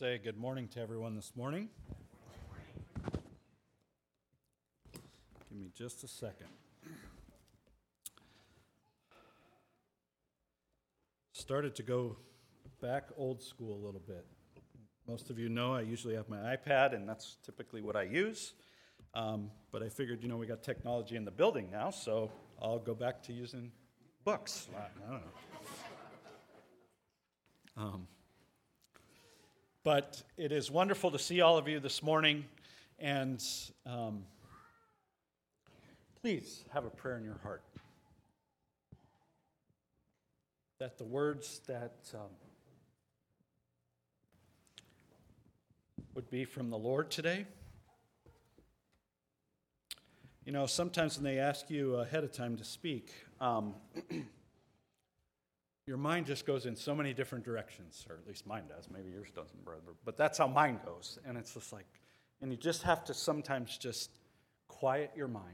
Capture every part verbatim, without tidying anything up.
say good morning to everyone this morning. Give me just a second. Started to go back old school a little bit. Most of you know I usually have my iPad, and that's typically what I use. Um, but I figured, you know, we got technology in the building now, so I'll go back to using books. I don't know. Um, but it is wonderful to see all of you this morning, and um, please have a prayer in your heart that the words that um, would be from the Lord today. You know, sometimes when they ask you ahead of time to speak, um, your mind just goes in so many different directions, or at least mine does. Maybe yours doesn't, brother, but that's how mine goes. And it's just like, and you just have to sometimes just quiet your mind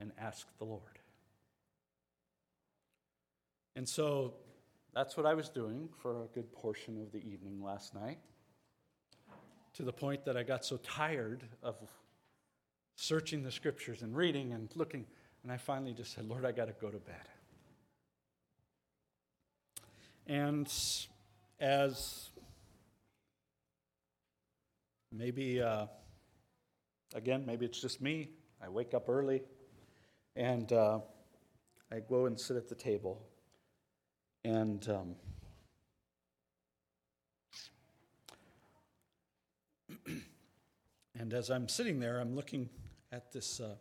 and ask the Lord. And so that's what I was doing for a good portion of the evening last night, to the point that I got so tired of searching the scriptures and reading and looking, and I finally just said, Lord, I got to go to bed. And as maybe, uh, again, maybe it's just me, I wake up early, and uh, I go and sit at the table, and Um, And as I'm sitting there, I'm looking at this uh,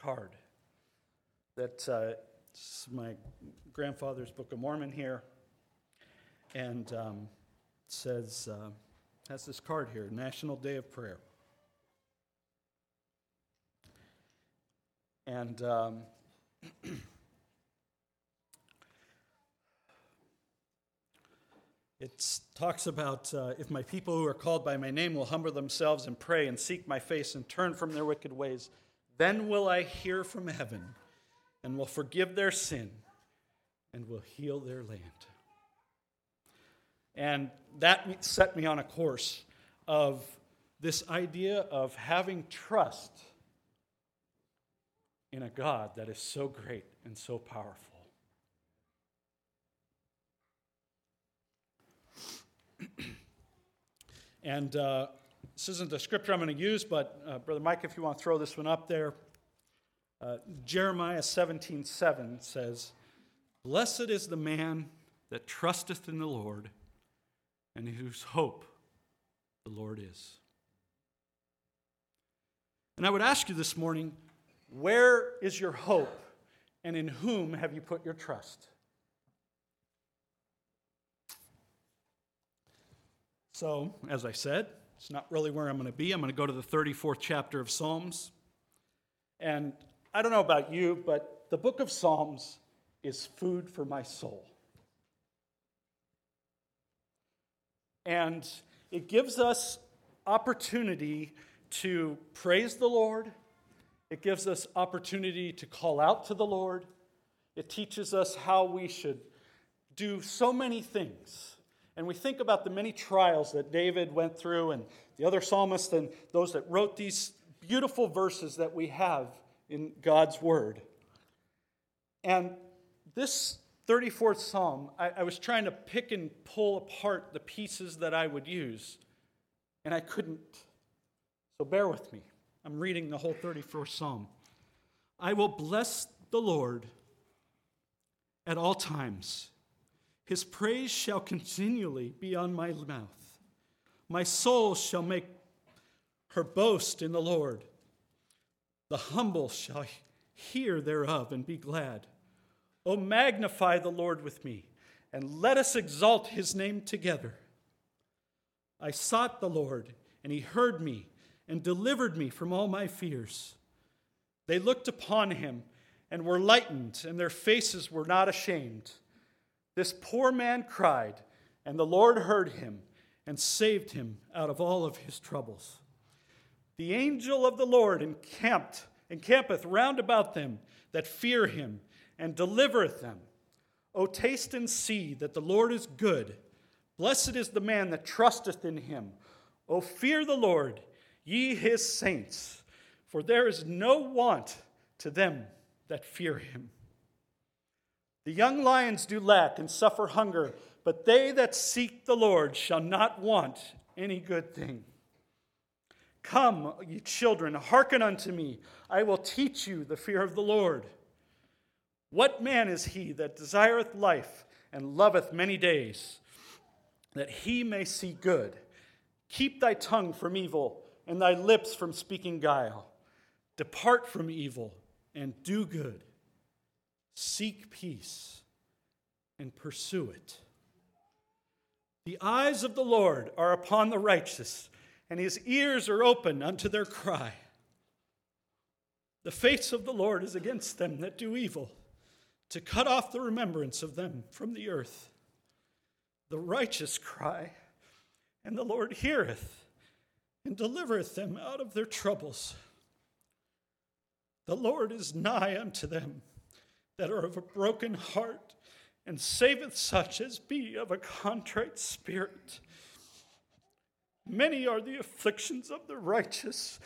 card that's uh, my grandfather's Book of Mormon here, and um, it says, uh, has this card here, National Day of Prayer. And um, it talks about, uh, if my people who are called by my name will humble themselves and pray and seek my face and turn from their wicked ways, then will I hear from heaven and will forgive their sin and will heal their land. And that set me on a course of this idea of having trust in a God that is so great and so powerful. And uh, this isn't the scripture I'm going to use, but uh, Brother Mike, if you want to throw this one up there, uh, Jeremiah seventeen seven says, "Blessed is the man that trusteth in the Lord, and whose hope the Lord is." And I would ask you this morning, where is your hope, and in whom have you put your trust? So, as I said, it's not really where I'm going to be. I'm going to go to the thirty-fourth chapter of Psalms. And I don't know about you, but the book of Psalms is food for my soul. And it gives us opportunity to praise the Lord. It gives us opportunity to call out to the Lord. It teaches us how we should do so many things. And we think about the many trials that David went through and the other psalmists and those that wrote these beautiful verses that we have in God's Word. And this thirty-fourth Psalm, I, I was trying to pick and pull apart the pieces that I would use, and I couldn't. So bear with me. I'm reading the whole thirty-fourth Psalm. I will bless the Lord at all times. His praise shall continually be on my mouth. My soul shall make her boast in the Lord. The humble shall hear thereof and be glad. O magnify the Lord with me, and let us exalt his name together. I sought the Lord, and he heard me, and delivered me from all my fears. They looked upon him, and were lightened, and their faces were not ashamed. This poor man cried, and the Lord heard him and saved him out of all of his troubles. The angel of the Lord encamped, encampeth round about them that fear him, and delivereth them. O taste and see that the Lord is good. Blessed is the man that trusteth in him. O fear the Lord, ye his saints, for there is no want to them that fear him. The young lions do lack and suffer hunger, but they that seek the Lord shall not want any good thing. Come, ye children, hearken unto me. I will teach you the fear of the Lord. What man is he that desireth life and loveth many days, that he may see good? Keep thy tongue from evil and thy lips from speaking guile. Depart from evil and do good. Seek peace and pursue it. The eyes of the Lord are upon the righteous, and his ears are open unto their cry. The face of the Lord is against them that do evil, to cut off the remembrance of them from the earth. The righteous cry, and the Lord heareth, and delivereth them out of their troubles. The Lord is nigh unto them that are of a broken heart, and saveth such as be of a contrite spirit. Many are the afflictions of the righteous,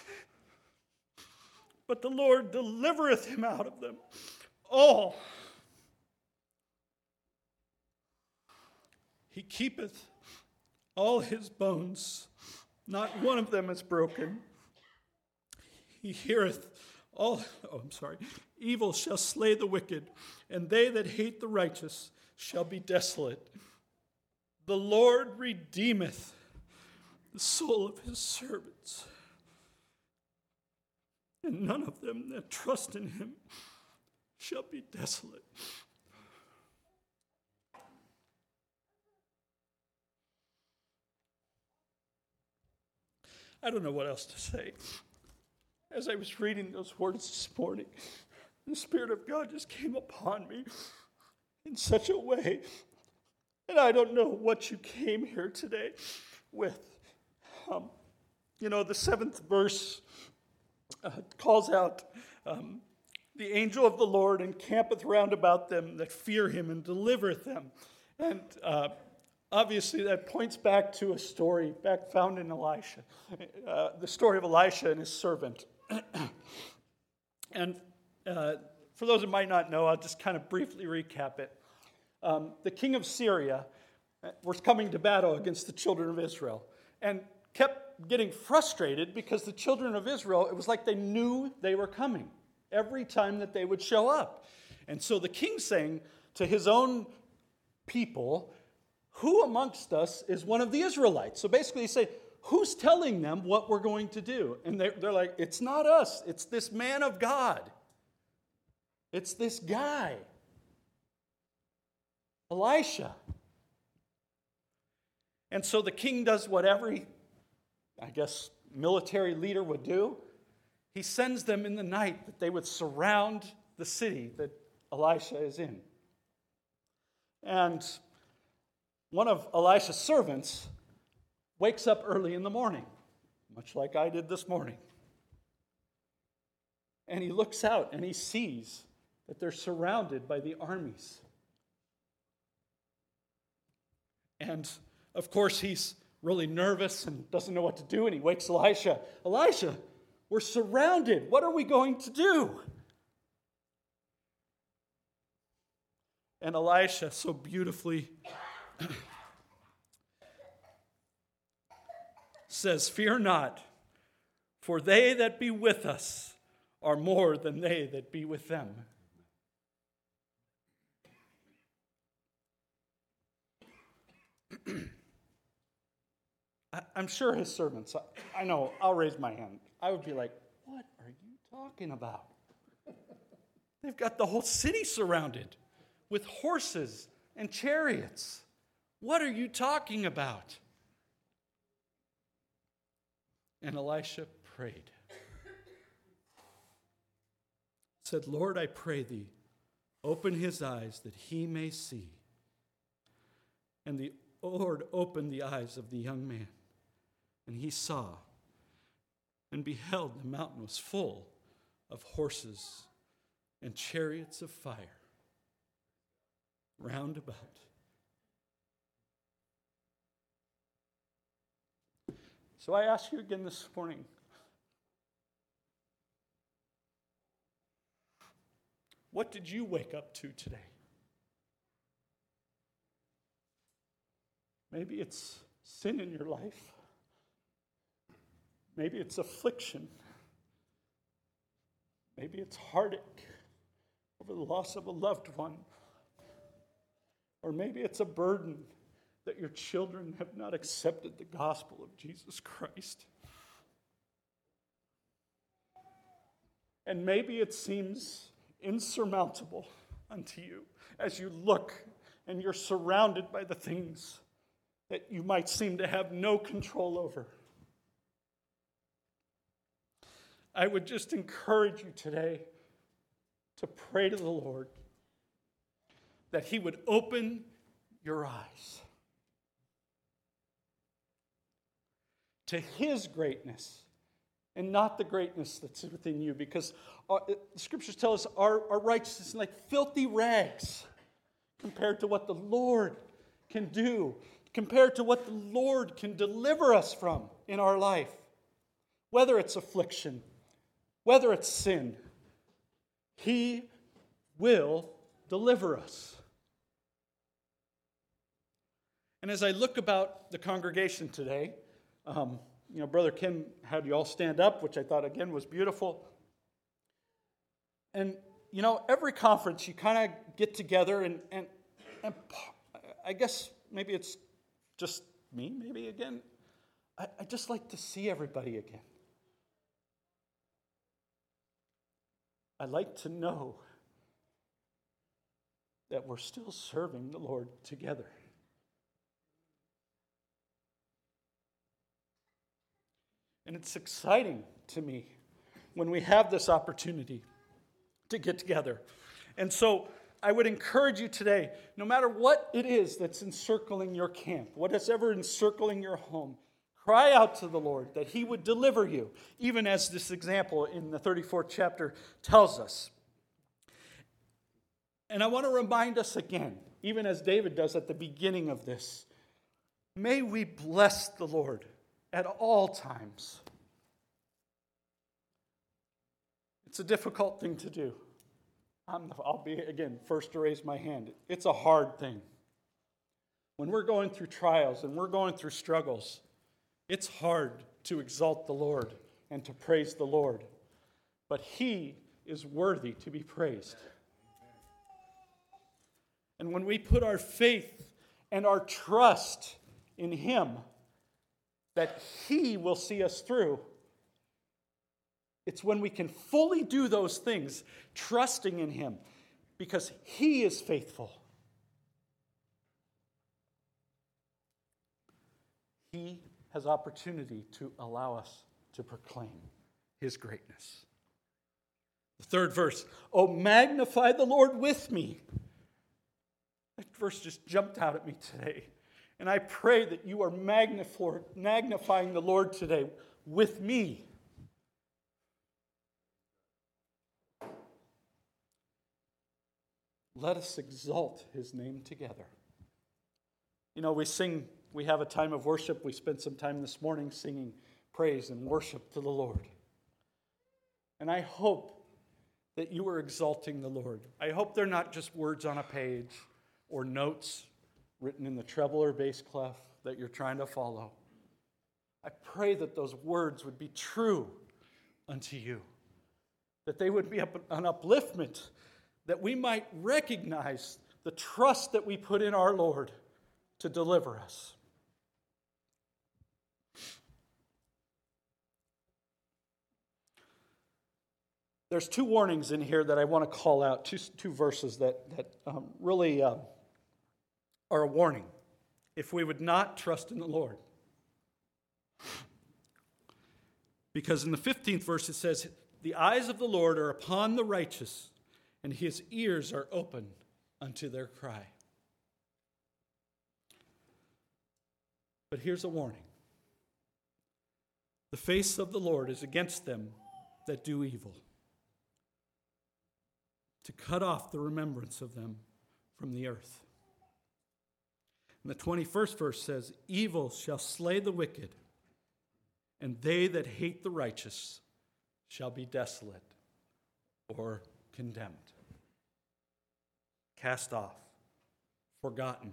but the Lord delivereth him out of them all. He keepeth all his bones, not one of them is broken. He heareth all, oh, I'm sorry. Evil shall slay the wicked, and they that hate the righteous shall be desolate. The Lord redeemeth the soul of his servants, and none of them that trust in him shall be desolate. I don't know what else to say. As I was reading those words this morning, the Spirit of God just came upon me in such a way, and I don't know what you came here today with. Um, you know, the seventh verse uh, calls out, um, the angel of the Lord encampeth round about them that fear him and delivereth them. And uh, obviously that points back to a story back found in Elisha, uh, the story of Elisha and his servant. And uh, for those who might not know, I'll just kind of briefly recap it. Um, the king of Syria was coming to battle against the children of Israel and kept getting frustrated because the children of Israel, it was like they knew they were coming every time that they would show up. And so the king saying to his own people, who amongst us is one of the Israelites? So basically he said, who's telling them what we're going to do? And they're, they're like, it's not us. It's this man of God. It's this guy, Elisha. And so the king does what every, I guess, military leader would do. He sends them in the night that they would surround the city that Elisha is in. And one of Elisha's servants wakes up early in the morning, much like I did this morning. And he looks out and he sees that they're surrounded by the armies. And, of course, he's really nervous and doesn't know what to do, and he wakes Elisha. Elisha, we're surrounded. What are we going to do? And Elisha so beautifully says, fear not, for they that be with us are more than they that be with them. I, I'm sure his servants, I, I know, I'll raise my hand. I would be like, what are you talking about? They've got the whole city surrounded with horses and chariots. What are you talking about? And Elisha prayed. Said, Lord, I pray thee, open his eyes that he may see. And the Lord opened the eyes of the young man, and he saw and beheld the mountain was full of horses and chariots of fire round about. So I ask you again this morning, what did you wake up to today? Maybe it's sin in your life. Maybe it's affliction. Maybe it's heartache over the loss of a loved one. Or maybe it's a burden that your children have not accepted the gospel of Jesus Christ. And maybe it seems insurmountable unto you as you look and you're surrounded by the things that you might seem to have no control over. I would just encourage you today to pray to the Lord that he would open your eyes to his greatness and not the greatness that's within you, because our, the scriptures tell us our, our righteousness is like filthy rags compared to what the Lord can do, compared to what the Lord can deliver us from in our life, whether it's affliction, whether it's sin. He will deliver us. And as I look about the congregation today, um, you know, Brother Kim had you all stand up, which I thought, again, was beautiful. And, you know, every conference you kind of get together and, and, and I guess maybe it's just me, maybe again, I, I just like to see everybody again. I like to know that we're still serving the Lord together. And it's exciting to me when we have this opportunity to get together. And so I would encourage you today, no matter what it is that's encircling your camp, whatever encircling your home, cry out to the Lord that he would deliver you, even as this example in the thirty-fourth chapter tells us. And I want to remind us again, even as David does at the beginning of this, may we bless the Lord at all times. It's a difficult thing to do. I'm, I'll be, again, first to raise my hand. It's a hard thing. When we're going through trials and we're going through struggles, it's hard to exalt the Lord and to praise the Lord, but he is worthy to be praised. And when we put our faith and our trust in him, that he will see us through, it's when we can fully do those things, trusting in him, because he is faithful. He has opportunity to allow us to proclaim his greatness. The third verse, oh, magnify the Lord with me. That verse just jumped out at me today. And I pray that you are magnifying the Lord today with me. Let us exalt his name together. You know, we sing. We have a time of worship. We spent some time this morning singing praise and worship to the Lord. And I hope that you are exalting the Lord. I hope they're not just words on a page or notes written in the treble or bass clef that you're trying to follow. I pray that those words would be true unto you, that they would be an upliftment, that we might recognize the trust that we put in our Lord to deliver us. There's two warnings in here that I want to call out, two, two verses that, that um, really uh, are a warning if we would not trust in the Lord. Because in the fifteenth verse it says, the eyes of the Lord are upon the righteous, and his ears are open unto their cry. But here's a warning. The face of the Lord is against them that do evil, to cut off the remembrance of them from the earth. And the twenty-first verse says, evil shall slay the wicked, and they that hate the righteous shall be desolate or condemned. Cast off, forgotten.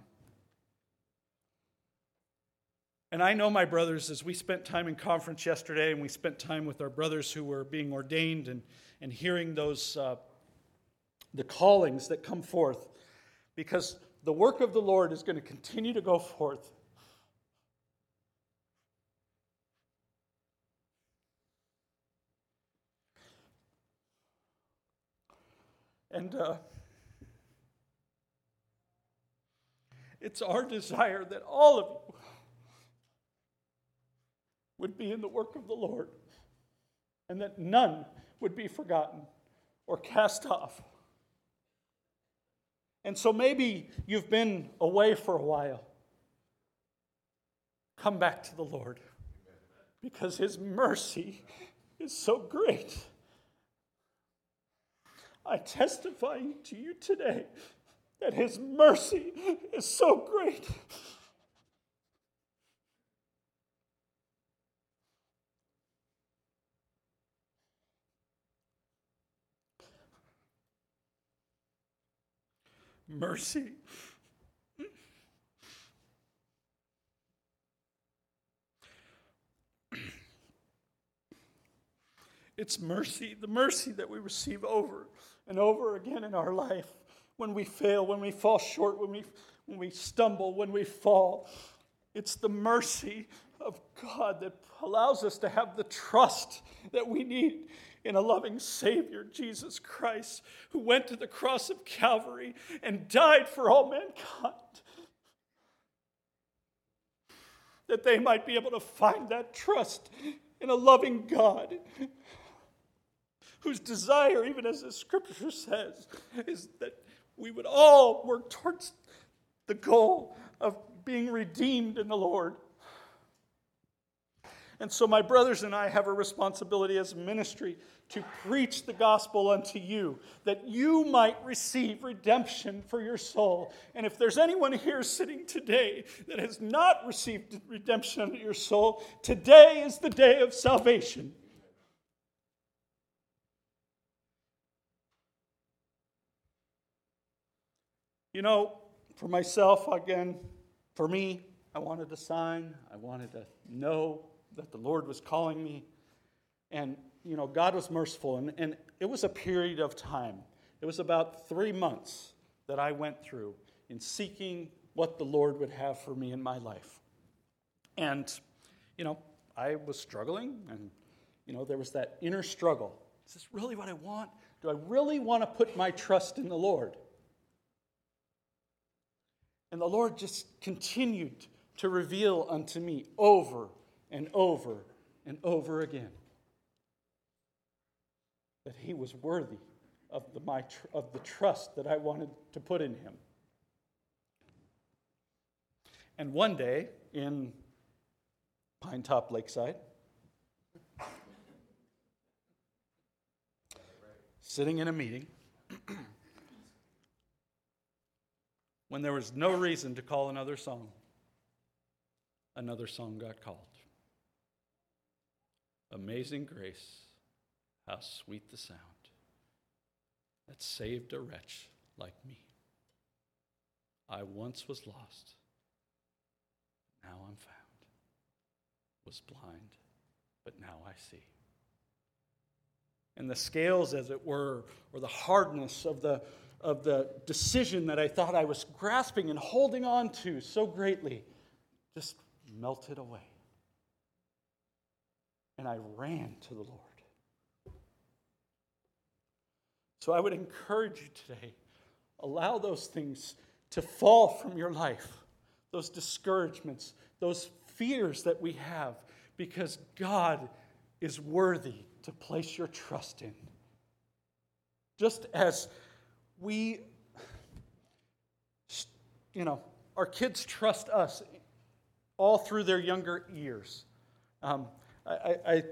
And I know, my brothers, as we spent time in conference yesterday and we spent time with our brothers who were being ordained and, and hearing those uh, the callings that come forth, because the work of the Lord is going to continue to go forth. And uh, it's our desire that all of you would be in the work of the Lord, and that none would be forgotten or cast off. And so maybe you've been away for a while. Come back to the Lord, because His mercy is so great. I testify to you today that His mercy is so great. Mercy. It's mercy, the mercy that we receive over and over again in our life when we fail, when we fall short, when we, when we stumble, when we fall. It's the mercy of God that allows us to have the trust that we need in a loving Savior, Jesus Christ, who went to the cross of Calvary and died for all mankind, that they might be able to find that trust in a loving God, whose desire, even as the Scripture says, is that we would all work towards the goal of being redeemed in the Lord. And so my brothers and I have a responsibility as a ministry to preach the gospel unto you, that you might receive redemption for your soul. And if there's anyone here sitting today that has not received redemption unto your soul, today is the day of salvation. You know, for myself, again, for me, I wanted a sign. I wanted to know that the Lord was calling me. And, you know, God was merciful. And, and it was a period of time. It was about three months that I went through in seeking what the Lord would have for me in my life. And, you know, I was struggling. And, you know, there was that inner struggle. Is this really what I want? Do I really want to put my trust in the Lord? And the Lord just continued to reveal unto me over and over and over again that He was worthy of the, my, of the trust that I wanted to put in Him. And one day in Pine Top Lakeside, sitting in a meeting, when there was no reason to call another song, another song got called. Amazing Grace, how sweet the sound that saved a wretch like me. I once was lost, now I'm found. Was blind, but now I see. And the scales, as it were, or the hardness of the of the decision that I thought I was grasping and holding on to so greatly just melted away. And I ran to the Lord. So I would encourage you today, allow those things to fall from your life, those discouragements, those fears that we have, because God is worthy to place your trust in. Just as we, you know, our kids trust us all through their younger years. Um, I, I,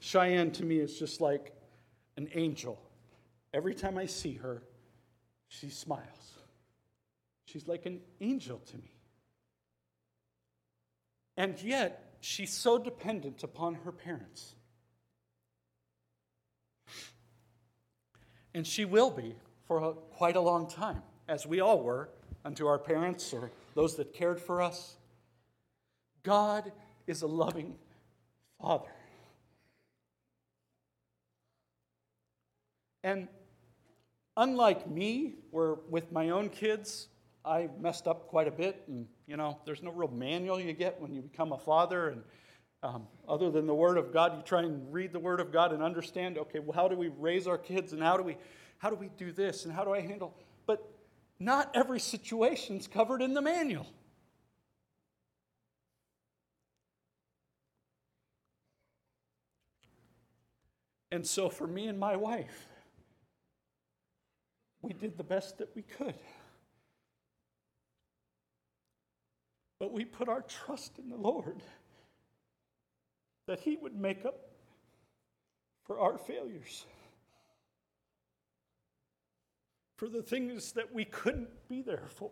Cheyenne, to me, is just like an angel. Every time I see her, she smiles. She's like an angel to me. And yet, she's so dependent upon her parents. And she will be for a, quite a long time, as we all were, unto our parents or those that cared for us. God is a loving Father. And unlike me, where with my own kids, I messed up quite a bit, and, you know, there's no real manual you get when you become a father, and um, other than the Word of God, you try and read the Word of God and understand, okay, well, how do we raise our kids, and how do we, how do we do this, and how do I handle, but not every situation's covered in the manual. And so for me and my wife, we did the best that we could. But we put our trust in the Lord that He would make up for our failures, for the things that we couldn't be there for.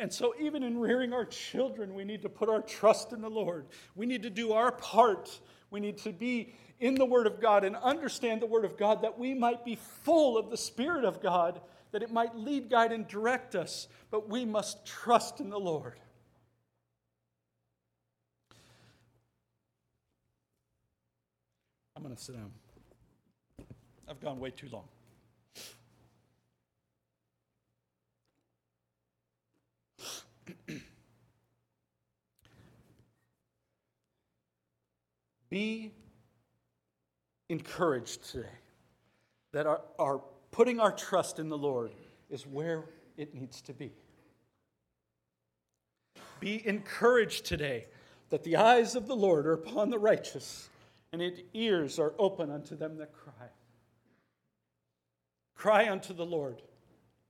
And so even in rearing our children, we need to put our trust in the Lord. We need to do our part. We need to be in the Word of God and understand the Word of God, that we might be full of the Spirit of God, that it might lead, guide, and direct us. But we must trust in the Lord. I'm going to sit down. I've gone way too long. Be encouraged today that our, our putting our trust in the Lord is where it needs to be. Be encouraged today that the eyes of the Lord are upon the righteous, and His ears are open unto them that cry. Cry unto the Lord.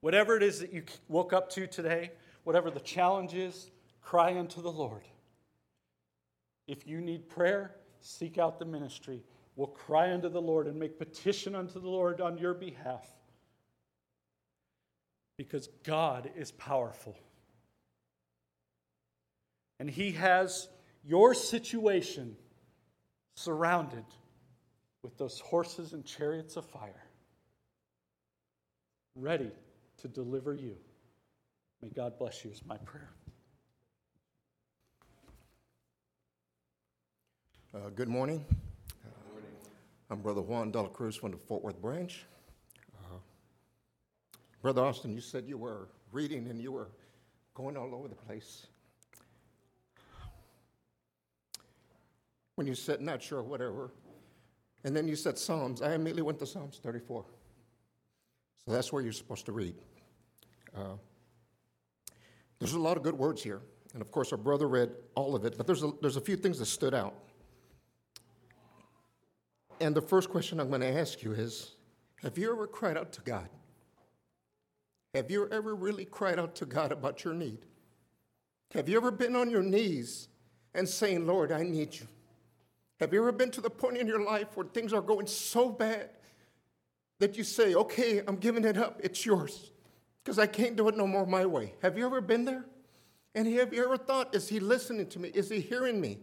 Whatever it is that you woke up to today, whatever the challenge is, cry unto the Lord. If you need prayer, seek out the ministry. We'll cry unto the Lord and make petition unto the Lord on your behalf. Because God is powerful. And He has your situation surrounded with those horses and chariots of fire, ready to deliver you. May God bless you is my prayer. Uh, good morning. Good morning. I'm Brother Juan Dela Cruz from the Fort Worth branch. Uh, Brother Austin, you said you were reading and you were going all over the place. When you said not sure, whatever, and then you said Psalms, I immediately went to Psalms thirty-four. So that's where you're supposed to read. Uh, there's a lot of good words here. And of course, our brother read all of it, but there's a, there's a few things that stood out. And the first question I'm going to ask you is, have you ever cried out to God? Have you ever really cried out to God about your need? Have you ever been on your knees and saying, Lord, I need you? Have you ever been to the point in your life where things are going so bad that you say, okay, I'm giving it up, it's yours, because I can't do it no more my way? Have you ever been there? And have you ever thought, is He listening to me? Is He hearing me?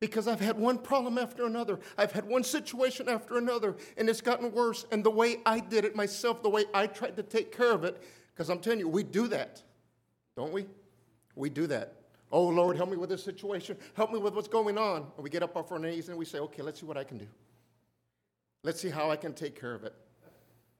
Because I've had one problem after another. I've had one situation after another, and it's gotten worse. And the way I did it myself, the way I tried to take care of it, because I'm telling you, we do that, don't we? We do that. Oh, Lord, help me with this situation. Help me with what's going on. And we get up off our knees and we say, okay, let's see what I can do. Let's see how I can take care of it.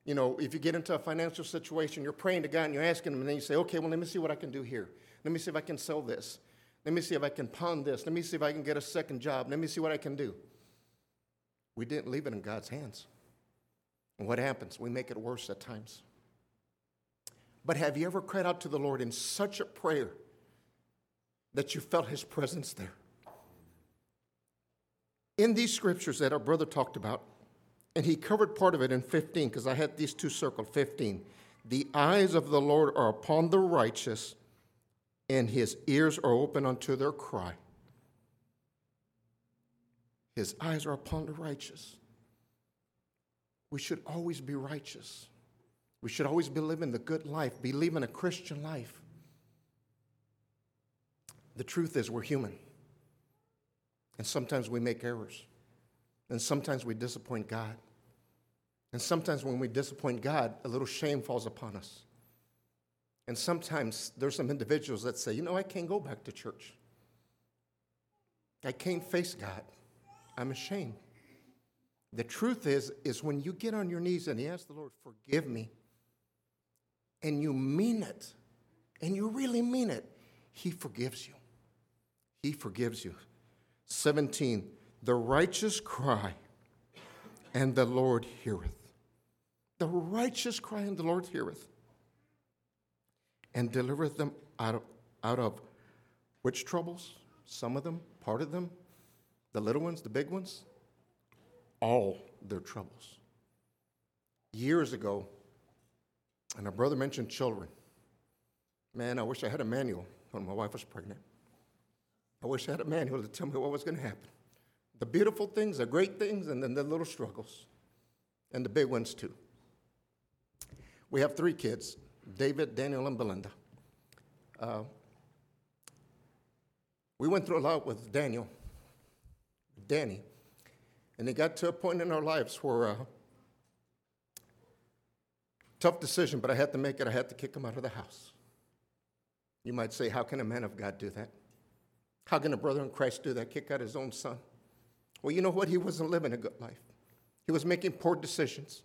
You know, if you get into a financial situation, you're praying to God and you're asking Him, and then you say, okay, well, let me see what I can do here. Let me see if I can sell this. Let me see if I can pawn this. Let me see if I can get a second job. Let me see what I can do. We didn't leave it in God's hands. And what happens? We make it worse at times. But have you ever cried out to the Lord in such a prayer that you felt His presence there? In these scriptures that our brother talked about, and he covered part of it in fifteen, because I had these two circled, fifteen. The eyes of the Lord are upon the righteous, and His ears are open unto their cry. His eyes are upon the righteous. We should always be righteous. We should always be living the good life, be living a Christian life. The truth is we're human. And sometimes we make errors. And sometimes we disappoint God. And sometimes when we disappoint God, a little shame falls upon us. And sometimes there's some individuals that say, you know, I can't go back to church. I can't face God. I'm ashamed. The truth is, is when you get on your knees and you ask the Lord, forgive me, and you mean it, and you really mean it, He forgives you. He forgives you. seventeen, the righteous cry, and the Lord heareth. The righteous cry, and the Lord heareth, and delivereth them out of, out of which troubles? Some of them, part of them, the little ones, the big ones, all their troubles. Years ago, and our brother mentioned children. Man, I wish I had a manual when my wife was pregnant. I wish I had a manual to tell me what was going to happen. The beautiful things, the great things, and then the little struggles, and the big ones too. We have three kids, David, Daniel, and Belinda. Uh, we went through a lot with Daniel, Danny, and it got to a point in our lives where uh, tough decision, but I had to make it. I had to kick him out of the house. You might say, how can a man of God do that? How can a brother in Christ do that, kick out his own son? Well, you know what? He wasn't living a good life. He was making poor decisions.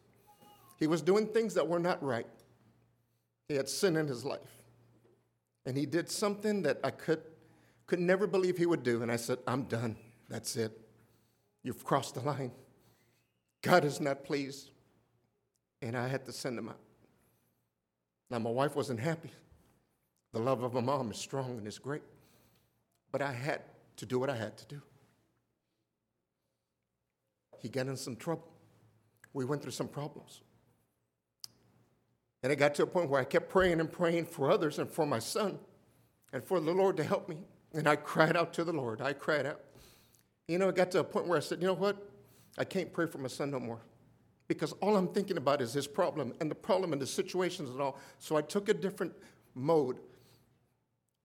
He was doing things that were not right. He had sin in his life. And he did something that I could, could never believe he would do. And I said, I'm done. That's it. You've crossed the line. God is not pleased. And I had to send him out. Now, my wife wasn't happy. The love of a mom is strong and is great. But I had to do what I had to do. He got in some trouble. We went through some problems. And it got to a point where I kept praying and praying for others and for my son and for the Lord to help me. And I cried out to the Lord. I cried out. You know, it got to a point where I said, you know what? I can't pray for my son no more because all I'm thinking about is his problem and the problem and the situations and all. So I took a different mode.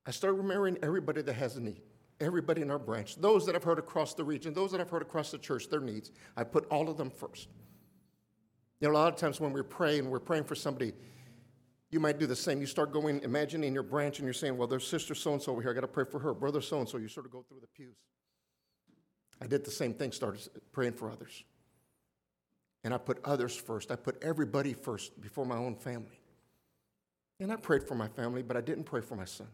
I started remembering everybody that has a need, everybody in our branch, those that I've heard across the region, those that I've heard across the church, their needs. I put all of them first. You know, a lot of times when we're praying, we're praying for somebody, you might do the same. You start going, imagining your branch, and you're saying, well, there's sister so-and-so over here. I got to pray for her. Brother so-and-so. You sort of go through the pews. I did the same thing, started praying for others. And I put others first. I put everybody first before my own family. And I prayed for my family, but I didn't pray for my son.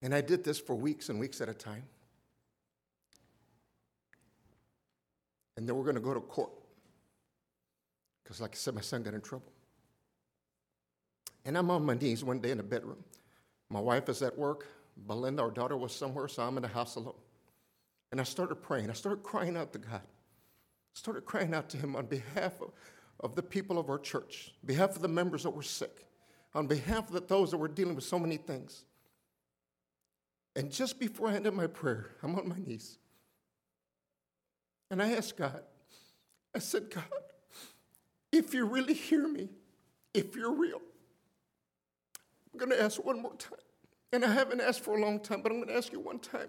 And I did this for weeks and weeks at a time. And then we're going to go to court. Because like I said, my son got in trouble. And I'm on my knees one day in the bedroom. My wife is at work. Belinda, our daughter, was somewhere, so I'm in the house alone. And I started praying. I started crying out to God. I started crying out to him on behalf of, of the people of our church, on behalf of the members that were sick, on behalf of the, those that were dealing with so many things. And just before I ended my prayer, I'm on my knees. And I asked God, I said, God, if you really hear me, if you're real, I'm going to ask one more time. And I haven't asked for a long time, but I'm going to ask you one time.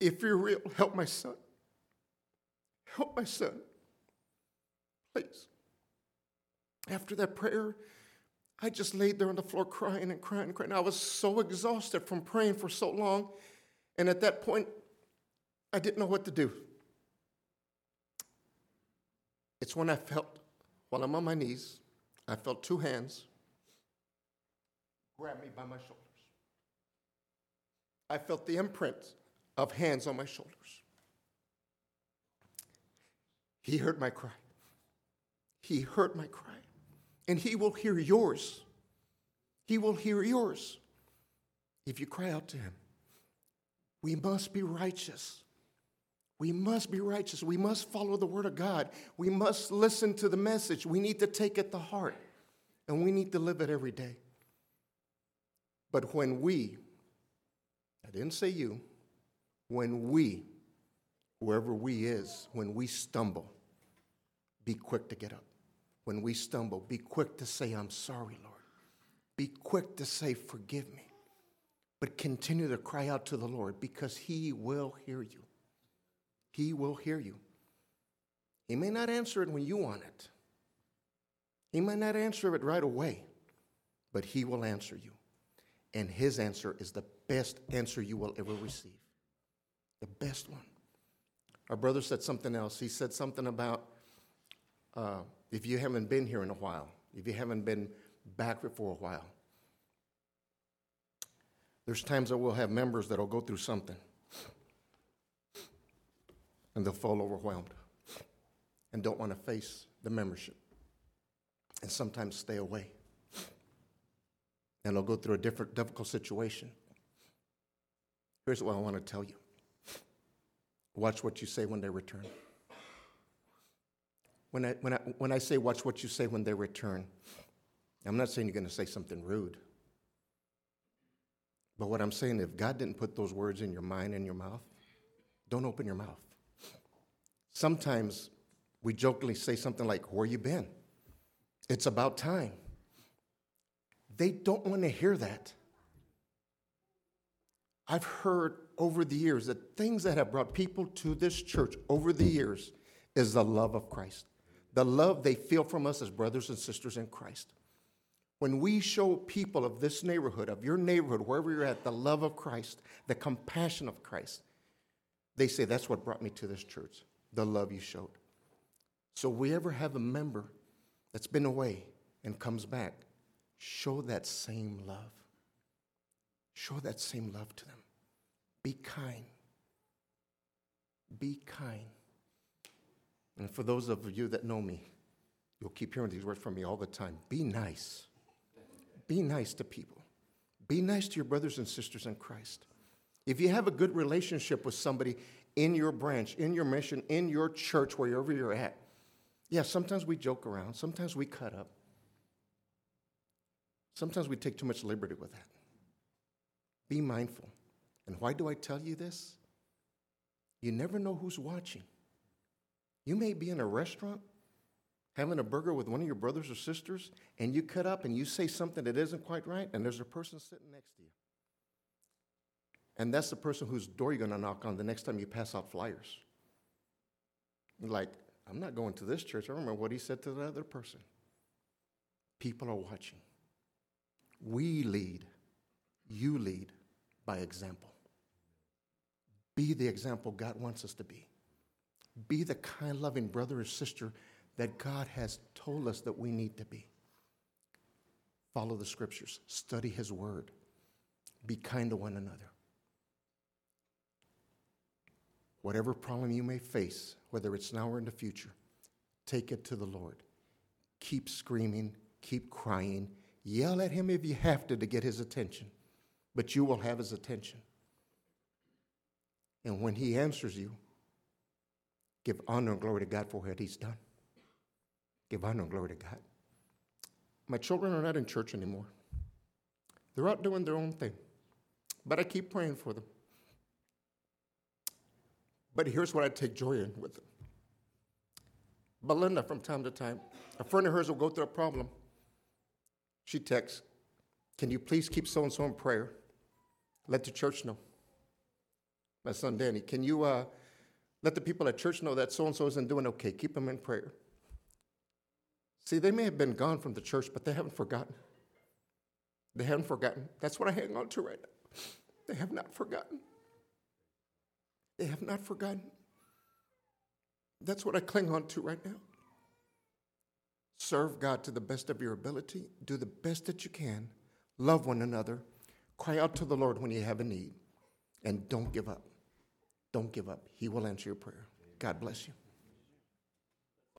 If you're real, help my son. Help my son. Please. After that prayer, I just laid there on the floor crying and crying and crying. I was so exhausted from praying for so long. And at that point, I didn't know what to do. It's when I felt, while I'm on my knees, I felt two hands grab me by my shoulders. I felt the imprint of hands on my shoulders. He heard my cry. He heard my cry. And he will hear yours. He will hear yours if you cry out to him. We must be righteous. We must be righteous. We must follow the word of God. We must listen to the message. We need to take it to heart. And we need to live it every day. But when we, I didn't say you, when we, whoever we is, when we stumble, be quick to get up. When we stumble, be quick to say, I'm sorry, Lord. Be quick to say, forgive me, but continue to cry out to the Lord, because he will hear you. He will hear you. He may not answer it when you want it. He might not answer it right away, but he will answer you. And his answer is the best answer you will ever receive. The best one. Our brother said something else. He said something about uh, if you haven't been here in a while, if you haven't been back for a while. There's times that we'll have members that'll go through something and they'll feel overwhelmed and don't want to face the membership and sometimes stay away. And they'll go through a different difficult situation. Here's what I want to tell you. Watch what you say when they return. When I, when I, when I say watch what you say when they return, I'm not saying you're going to say something rude. But what I'm saying, if God didn't put those words in your mind and your mouth, don't open your mouth. Sometimes we jokingly say something like, where you been? It's about time. They don't want to hear that. I've heard over the years that things that have brought people to this church over the years is the love of Christ. The love they feel from us as brothers and sisters in Christ. When we show people of this neighborhood, of your neighborhood, wherever you're at, the love of Christ, the compassion of Christ, they say, that's what brought me to this church, the love you showed. So we ever have a member that's been away and comes back, show that same love. Show that same love to them. Be kind. Be kind. And for those of you that know me, you'll keep hearing these words from me all the time. Be nice. Be nice to people. Be nice to your brothers and sisters in Christ. If you have a good relationship with somebody in your branch, in your mission, in your church, wherever you're at, yeah, sometimes we joke around. Sometimes we cut up. Sometimes we take too much liberty with that. Be mindful. And why do I tell you this? You never know who's watching. You may be in a restaurant having a burger with one of your brothers or sisters, and you cut up and you say something that isn't quite right, and there's a person sitting next to you. And that's the person whose door you're going to knock on the next time you pass out flyers. You're like, I'm not going to this church. I remember what he said to the other person. People are watching. We lead. You lead by example. Be the example God wants us to be. Be the kind, loving brother or sister that God has told us that we need to be. Follow the scriptures. Study his word. Be kind to one another. Whatever problem you may face, whether it's now or in the future, take it to the Lord. Keep screaming. Keep crying. Yell at him if you have to to get his attention. But you will have his attention. And when he answers you, give honor and glory to God for what he's done. Give honor and glory to God. My children are not in church anymore. They're out doing their own thing. But I keep praying for them. But here's what I take joy in with them. Belinda, from time to time, a friend of hers will go through a problem. She texts, can you please keep so-and-so in prayer? Let the church know. My son Danny, can you uh, let the people at church know that so-and-so isn't doing okay? Keep them in prayer. See, they may have been gone from the church, but they haven't forgotten. They haven't forgotten. That's what I hang on to right now. They have not forgotten. They have not forgotten. That's what I cling on to right now. Serve God to the best of your ability. Do the best that you can. Love one another. Cry out to the Lord when you have a need. And don't give up. Don't give up. He will answer your prayer. God bless you.